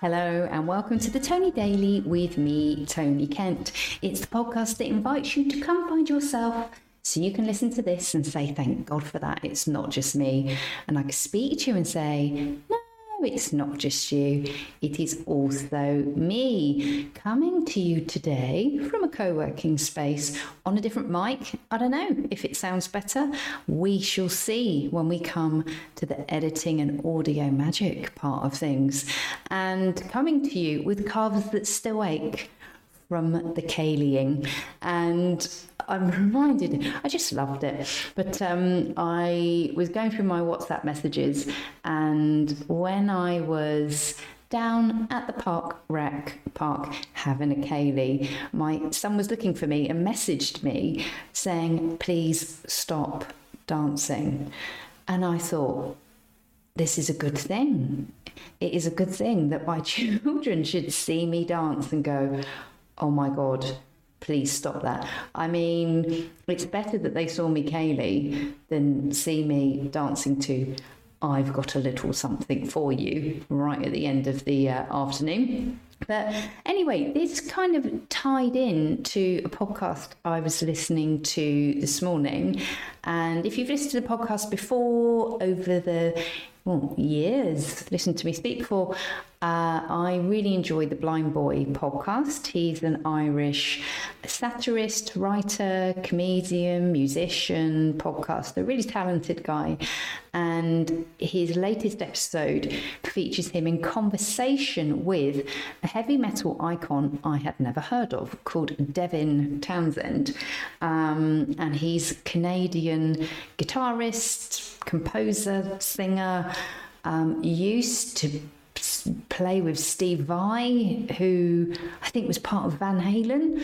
Hello and welcome to the Tony Daily with me, Tony Kent. It's the podcast that invites you to come find yourself so you can listen to this and say, thank God for that. It's not just me. And I can speak to you and say, no, it's not just you. It is also me coming to you today from a co-working space on a different mic. I don't know if it sounds better. We shall see when we come to the editing and audio magic part of things. And coming to you with calves that still ache from the Kayleeing. And I'm reminded, I just loved it. But I was going through my WhatsApp messages, and when I was down at the park having a Kaylee, my son was looking for me and messaged me saying, please stop dancing. And I thought, this is a good thing. It is a good thing that my children should see me dance and go, oh my God, please stop that. I mean, it's better that they saw me Kaylee than see me dancing to I've Got a Little Something for You right at the end of the afternoon. But anyway, this kind of tied in to a podcast I was listening to this morning. And if you've listened to the podcast before, over the years, listened to me speak before, I really enjoyed the Blindboy podcast. He's an Irish satirist, writer, comedian, musician, podcaster, a really talented guy. And his latest episode features him in conversation with a heavy metal icon I had never heard of called Devin Townsend. And he's Canadian guitarist, composer, singer, used to play with Steve Vai, who I think was part of Van Halen.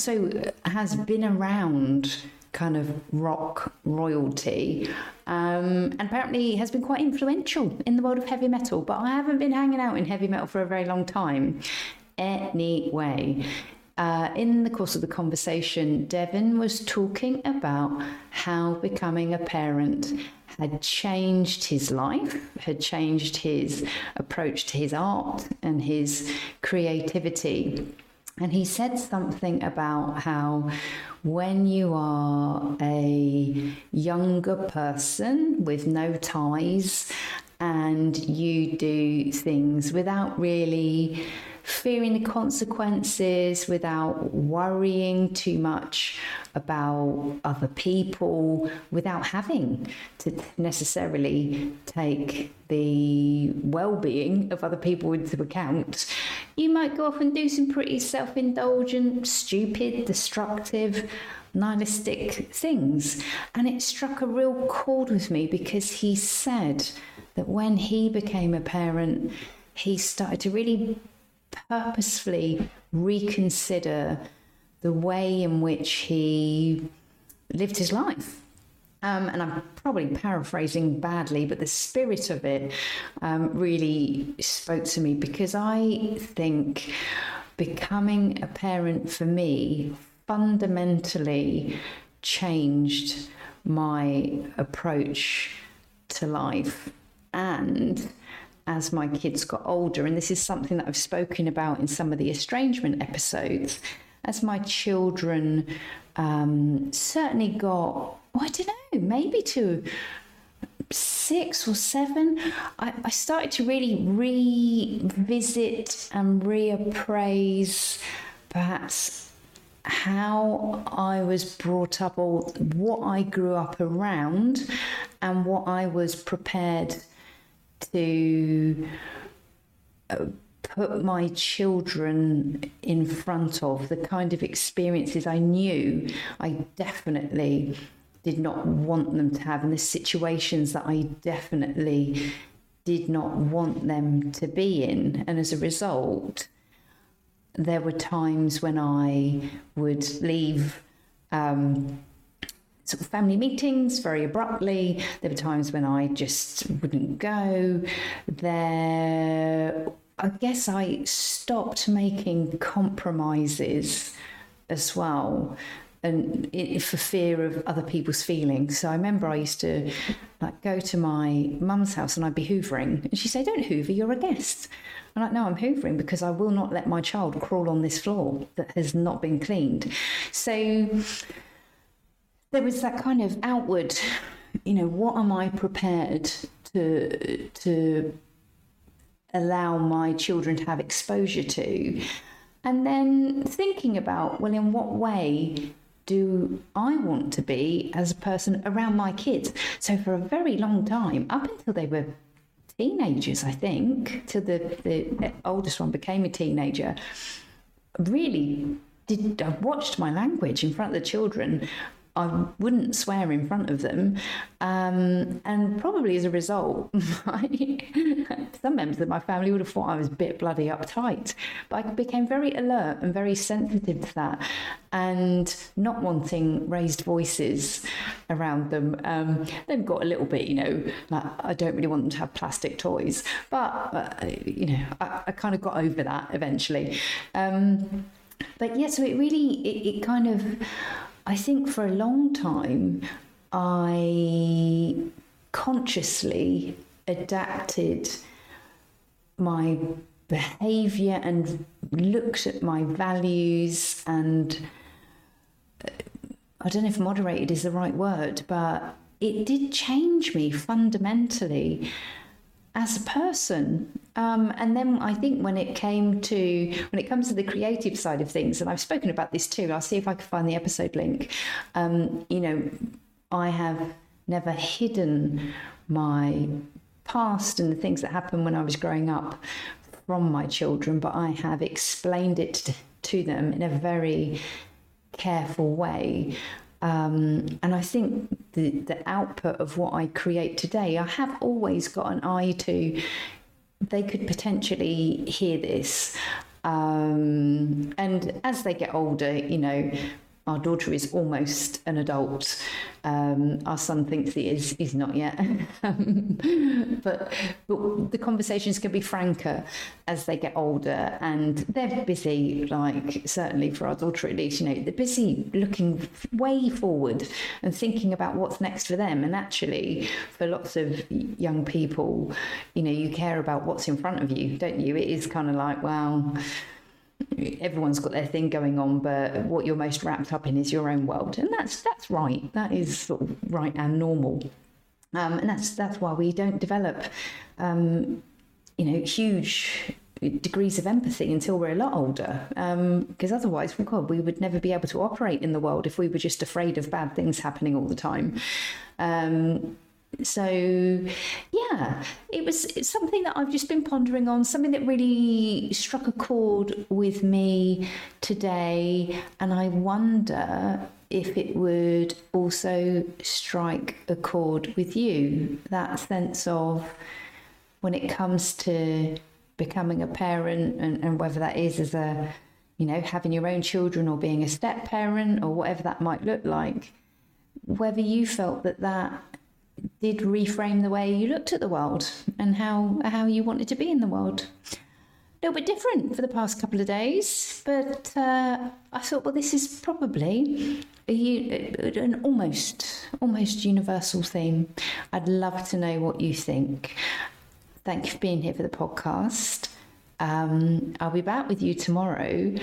So has been around kind of rock royalty, and apparently has been quite influential in the world of heavy metal, but I haven't been hanging out in heavy metal for a very long time. Anyway, in the course of the conversation, Devin was talking about how becoming a parent had changed his life, had changed his approach to his art and his creativity. And he said something about how when you are a younger person with no ties and you do things without really fearing the consequences, without worrying too much about other people, without having to necessarily take the well-being of other people into account, you might go off and do some pretty self-indulgent, stupid, destructive, nihilistic things. And it struck a real chord with me because he said that when he became a parent, he started to really purposefully reconsider the way in which he lived his life. And I'm probably paraphrasing badly, but the spirit of it really spoke to me, because I think becoming a parent for me fundamentally changed my approach to life. And as my kids got older, and this is something that I've spoken about in some of the estrangement episodes, as my children certainly got, I don't know, maybe to 6 or 7, I started to really revisit and reappraise perhaps how I was brought up or what I grew up around and what I was prepared to put my children in front of, the kind of experiences I knew I definitely did not want them to have, and the situations that I definitely did not want them to be in. And as a result, there were times when I would leave sort of family meetings very abruptly. There were times when I just wouldn't go. I guess I stopped making compromises as well and for fear of other people's feelings. So I remember I used to like go to my mum's house and I'd be hoovering, and she'd say, "Don't hoover, you're a guest." I'm like, "No, I'm hoovering because I will not let my child crawl on this floor that has not been cleaned." So there was that kind of outward, you know, what am I prepared to allow my children to have exposure to? And then thinking about, well, in what way do I want to be as a person around my kids? So for a very long time, up until they were teenagers, I think, till the oldest one became a teenager, really I watched my language in front of the children. I wouldn't swear in front of them. And probably as a result, some members of my family would have thought I was a bit bloody uptight. But I became very alert and very sensitive to that, and not wanting raised voices around them. They've got a little bit, you know, like I don't really want them to have plastic toys. But, you know, I kind of got over that eventually. But yeah, so it really, it kind of... I think for a long time, I consciously adapted my behaviour and looked at my values, and I don't know if moderated is the right word, but it did change me fundamentally as a person. And then I think when it comes to the creative side of things, and I've spoken about this too, I'll see if I can find the episode link. You know, I have never hidden my past and the things that happened when I was growing up from my children, but I have explained it to them in a very careful way. And I think the output of what I create today, I have always got an eye to, they could potentially hear this. And as they get older, you know, our daughter is almost an adult. Our son thinks he is, he's not yet. But the conversations can be franker as they get older, and they're busy, like certainly for our daughter at least, you know, they're busy looking way forward and thinking about what's next for them. And actually for lots of young people, you know, you care about what's in front of you, don't you? It is kind of like, well... everyone's got their thing going on, but what you're most wrapped up in is your own world, and that's right. That is sort of right and normal, and that's why we don't develop, you know, huge degrees of empathy until we're a lot older, because otherwise, well, God, we would never be able to operate in the world if we were just afraid of bad things happening all the time. So, yeah, it's something that I've just been pondering on, something that really struck a chord with me today. And I wonder if it would also strike a chord with you, that sense of when it comes to becoming a parent, and whether that is as a, you know, having your own children or being a step parent or whatever that might look like, whether you felt that did reframe the way you looked at the world and how you wanted to be in the world. A little bit different for the past couple of days, but I thought, well, this is probably an almost universal theme. I'd love to know what you think. Thank you for being here for the podcast. I'll be back with you tomorrow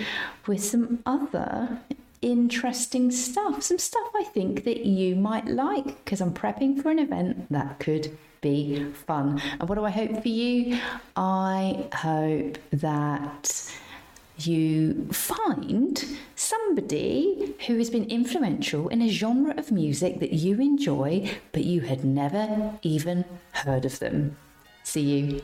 with some other interesting stuff, some stuff I think that you might like, because I'm prepping for an event that could be fun. And what do I hope for you? I hope that you find somebody who has been influential in a genre of music that you enjoy, but you had never even heard of them. See you